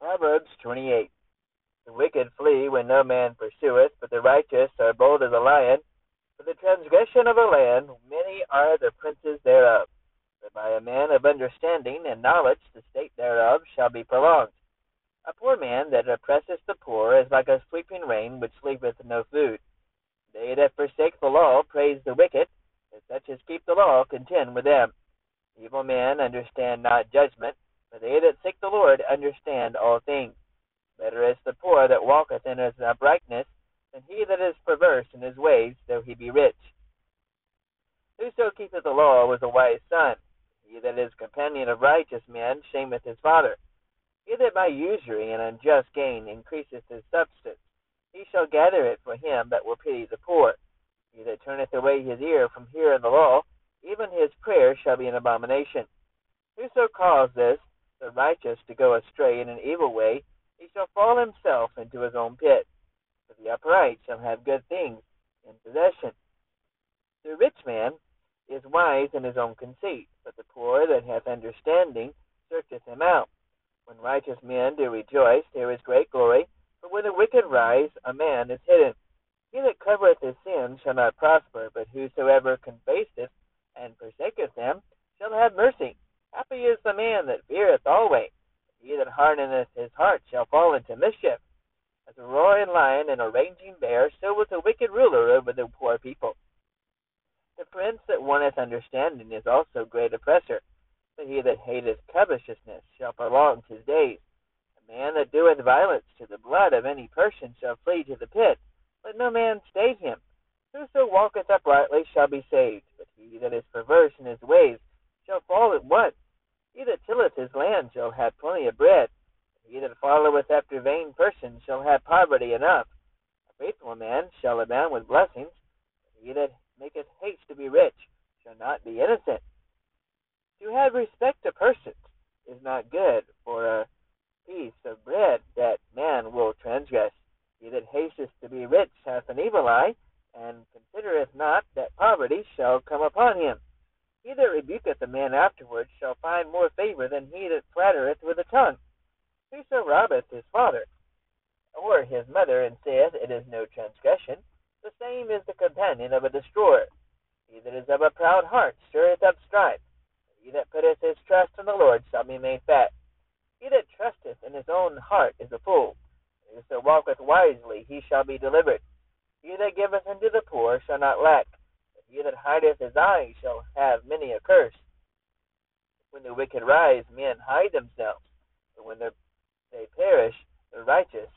Proverbs 28. The wicked flee when no man pursueth, but the righteous are bold as a lion. For the transgression of a land, many are the princes thereof. But by a man of understanding and knowledge, the state thereof shall be prolonged. A poor man that oppresseth the poor is like a sweeping rain which sleepeth no food. They that forsake the law praise the wicked, and such as keep the law contend with them. Evil men understand not judgment, but they that seek the Lord understand all things. Better is the poor that walketh in his uprightness, than he that is perverse in his ways, though he be rich. Whoso keepeth the law is a wise son. He that is companion of righteous men shameth his father. He that by usury and unjust gain increaseth his substance, he shall gather it for him that will pity the poor. He that turneth away his ear from hearing the law, even his prayer shall be an abomination. Whoso causeth this, the righteous, to go astray in an evil way, he shall fall himself into his own pit. For the upright shall have good things in possession. The rich man is wise in his own conceit, but the poor that hath understanding searcheth him out. When righteous men do rejoice, there is great glory, but when the wicked rise, a man is hidden. He that covereth his sins shall not prosper, but whosoever confesseth and forsaketh them shall have mercy. Happy is the man that feareth always. He that hardeneth his heart shall fall into mischief. As a roaring lion and a raging bear, so was a wicked ruler over the poor people. The prince that wanteth understanding is also a great oppressor, but he that hateth covetousness shall prolong his days. A man that doeth violence to the blood of any person shall flee to the pit, let no man stay him. Whoso walketh uprightly shall be saved, but he that is perverse in his ways shall fall at once. He that tilleth his land shall have plenty of bread. He that followeth after vain persons shall have poverty enough. A faithful man shall abound with blessings. He that maketh haste to be rich shall not be innocent. To have respect to persons is not good for a piece of bread that man will transgress. He that hasteth to be rich hath an evil eye, and considereth not that poverty shall come upon him. He that rebuketh a man afterwards shall find more favor than he that flattereth with a tongue. Whoso robbeth his father or his mother, and saith, It is no transgression, the same is the companion of a destroyer. He that is of a proud heart stirreth up strife. He that putteth his trust in the Lord shall be made fat. He that trusteth in his own heart is a fool. Whoso walketh wisely, he shall be delivered. He that giveth unto the poor shall not lack. He that hideth his eyes shall have many a curse. When the wicked rise, men hide themselves, but when they perish, the righteous